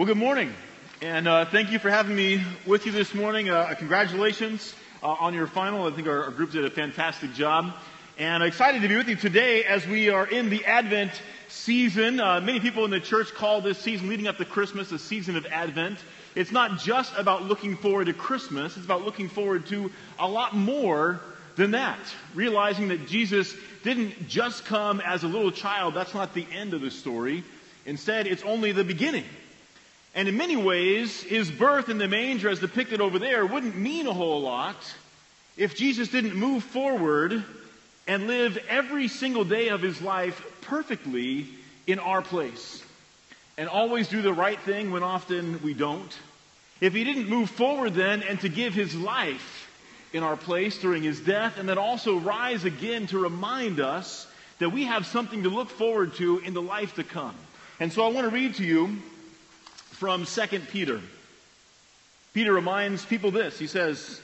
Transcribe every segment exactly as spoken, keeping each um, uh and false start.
Well, good morning, and uh, thank you for having me with you this morning. Uh, congratulations uh, on your final. I think our, our group did a fantastic job, and I'm excited to be with you today as we are in the Advent season. Uh, many people in the church call this season leading up to Christmas the season of Advent. It's not just about looking forward to Christmas. It's about looking forward to a lot more than that, realizing that Jesus didn't just come as a little child. That's not the end of the story. Instead, it's only the beginning. And in many ways, his birth in the manger as depicted over there wouldn't mean a whole lot if Jesus didn't move forward and live every single day of his life perfectly in our place, and always do the right thing when often we don't. If he didn't move forward then and to give his life in our place during his death, and then also rise again to remind us that we have something to look forward to in the life to come. And so I want to read to you from Second Peter. Peter reminds people this. He says,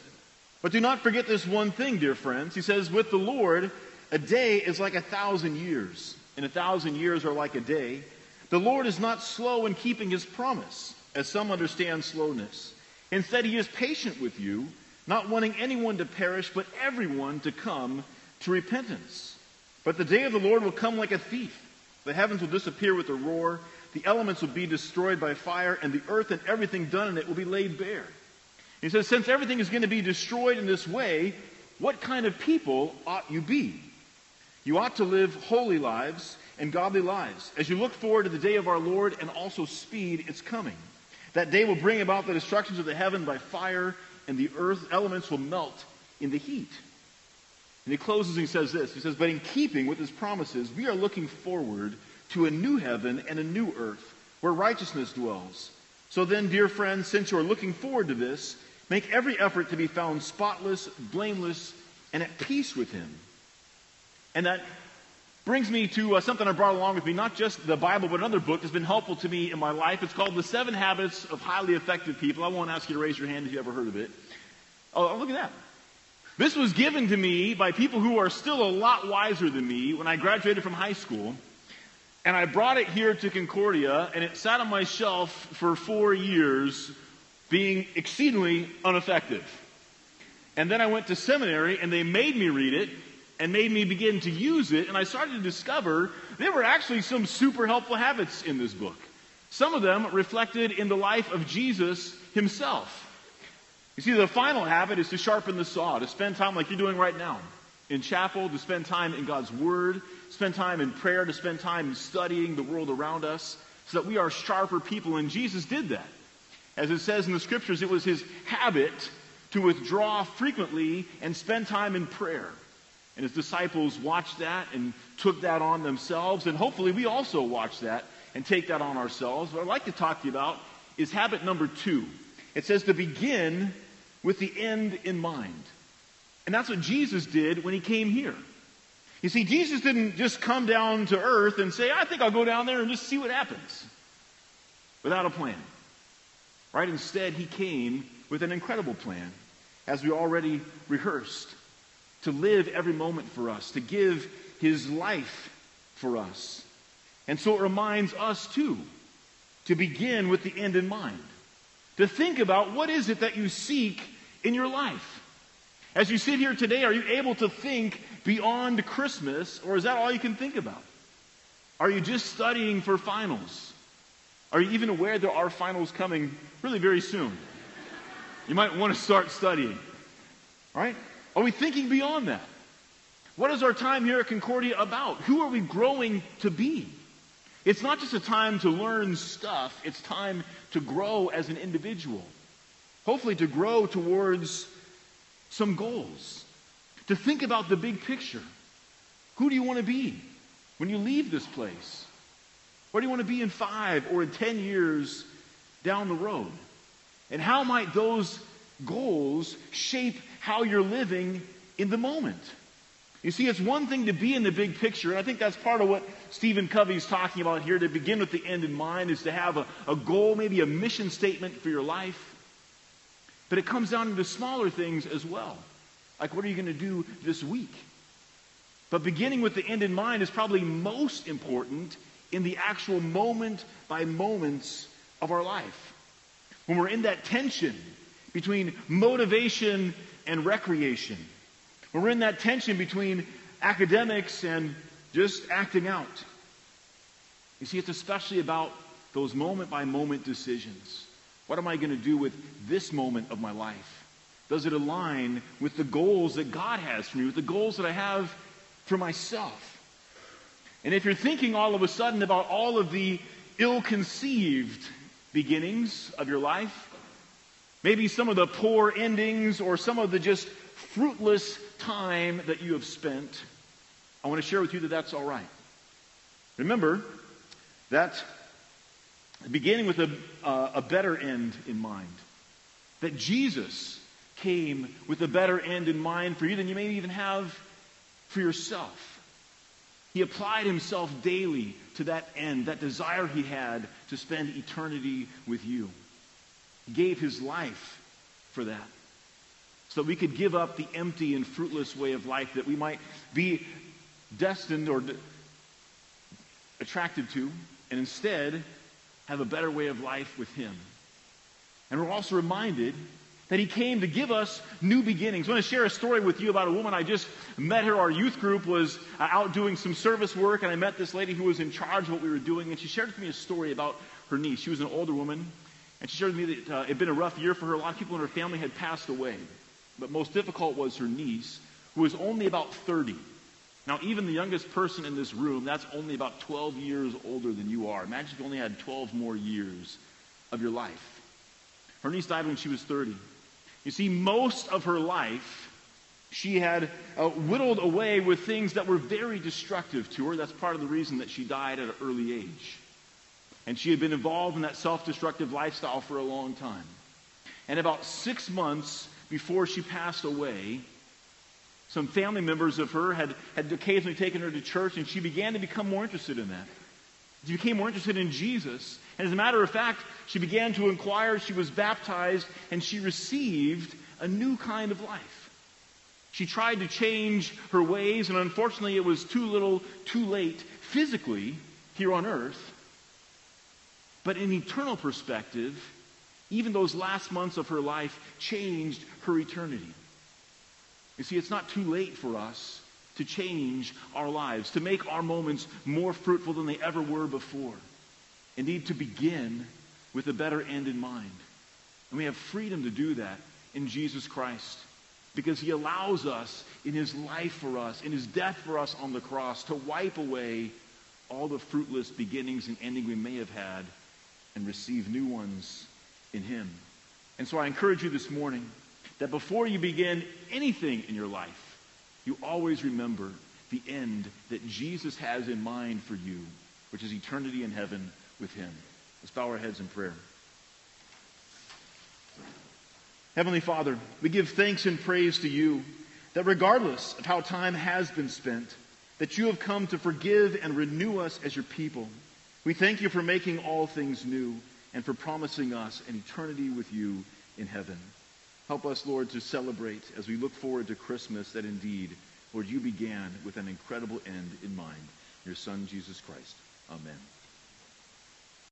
"But do not forget this one thing, dear friends." He says, "With the Lord, a day is like a thousand years, and a thousand years are like a day. The Lord is not slow in keeping his promise, as some understand slowness. Instead, he is patient with you, not wanting anyone to perish, but everyone to come to repentance. But the day of the Lord will come like a thief. The heavens will disappear with a roar. The elements will be destroyed by fire, and the earth and everything done in it will be laid bare." He says, since everything is going to be destroyed in this way, what kind of people ought you be? You ought to live holy lives and godly lives, as you look forward to the day of our Lord and also speed its coming. That day will bring about the destructions of the heaven by fire, and the earth elements will melt in the heat. And he closes and he says this. He says, but in keeping with his promises, we are looking forward to a new heaven and a new earth where righteousness dwells. So then, dear friends, since you are looking forward to this, make every effort to be found spotless, blameless, and at peace with him. And that brings me to uh, something I brought along with me, not just the Bible, but another book that's been helpful to me in my life. It's called The Seven Habits of Highly Effective People. I won't ask you to raise your hand if you ever heard of it. Oh, look at that. This was given to me by people who are still a lot wiser than me when I graduated from high school, and I brought it here to Concordia, and it sat on my shelf for four years being exceedingly ineffective. And then I went to seminary, and they made me read it, and made me begin to use it, and I started to discover there were actually some super helpful habits in this book. Some of them reflected in the life of Jesus himself. You see, the final habit is to sharpen the saw, to spend time like you're doing right now in chapel, to spend time in God's Word, spend time in prayer, to spend time studying the world around us so that we are sharper people, and Jesus did that. As it says in the Scriptures, it was his habit to withdraw frequently and spend time in prayer. And his disciples watched that and took that on themselves. And hopefully we also watch that and take that on ourselves. What I'd like to talk to you about is habit number two. It says to begin with the end in mind. And that's what Jesus did when he came here. You see, Jesus didn't just come down to earth and say, I think I'll go down there and just see what happens, without a plan. Right? Instead, he came with an incredible plan, as we already rehearsed, to live every moment for us, to give his life for us. And so it reminds us, too, to begin with the end in mind, to think about what is it that you seek in your life. As you sit here today, are you able to think beyond Christmas, or is that all you can think about? Are you just studying for finals? Are you even aware there are finals coming really very soon? You might want to start studying, all right? Are we thinking beyond that? What is our time here at Concordia about? Who are we growing to be? It's not just a time to learn stuff. It's time to grow as an individual. Hopefully to grow towards some goals. To think about the big picture. Who do you want to be when you leave this place? Where do you want to be in five or in ten years down the road? And how might those goals shape how you're living in the moment? You see, it's one thing to be in the big picture, and I think that's part of what Stephen Covey's talking about here, to begin with the end in mind, is to have a, a goal, maybe a mission statement for your life. But it comes down to smaller things as well. Like, what are you going to do this week? But beginning with the end in mind is probably most important in the actual moment by moments of our life. When we're in that tension between motivation and recreation. When we're in that tension between academics and just acting out. You see, it's especially about those moment-by-moment decisions. What am I going to do with this moment of my life? Does it align with the goals that God has for me, with the goals that I have for myself? And if you're thinking all of a sudden about all of the ill-conceived beginnings of your life, maybe some of the poor endings or some of the just fruitless time that you have spent, I want to share with you that that's all right. Remember that beginning with a, uh, a better end in mind, that Jesus came with a better end in mind for you than you may even have for yourself. He applied himself daily to that end, that desire he had to spend eternity with you. He gave his life for that, so that we could give up the empty and fruitless way of life that we might be destined or de- attracted to, and instead have a better way of life with him. And we're also reminded that he came to give us new beginnings. I want to share a story with you about a woman I just met her. Our youth group was out doing some service work, and I met this lady who was in charge of what we were doing, and she shared with me a story about her niece. She was an older woman, and she shared with me that uh, it had been a rough year for her. A lot of people in her family had passed away, but most difficult was her niece, who was only about thirty. Now, even the youngest person in this room, that's only about twelve years older than you are. Imagine if you only had twelve more years of your life. Her niece died when she was thirty. You see, most of her life, she had uh, whittled away with things that were very destructive to her. That's part of the reason that she died at an early age. And she had been involved in that self-destructive lifestyle for a long time. And about six months before she passed away, some family members of her had, had occasionally taken her to church, and she began to become more interested in that. She became more interested in Jesus. And as a matter of fact, she began to inquire, she was baptized, and she received a new kind of life. She tried to change her ways, and unfortunately it was too little, too late, physically, here on earth. But in eternal perspective, even those last months of her life changed her eternity. You see, it's not too late for us to change our lives, to make our moments more fruitful than they ever were before. Indeed, to begin with a better end in mind. And we have freedom to do that in Jesus Christ, because he allows us, in his life for us, in his death for us on the cross, to wipe away all the fruitless beginnings and endings we may have had and receive new ones in him. And so I encourage you this morning that before you begin anything in your life, you always remember the end that Jesus has in mind for you, which is eternity in heaven with him. Let's bow our heads in prayer. Heavenly Father, we give thanks and praise to you that regardless of how time has been spent, that you have come to forgive and renew us as your people. We thank you for making all things new and for promising us an eternity with you in heaven. Help us, Lord, to celebrate as we look forward to Christmas that indeed, Lord, you began with an incredible end in mind. Your Son, Jesus Christ. Amen.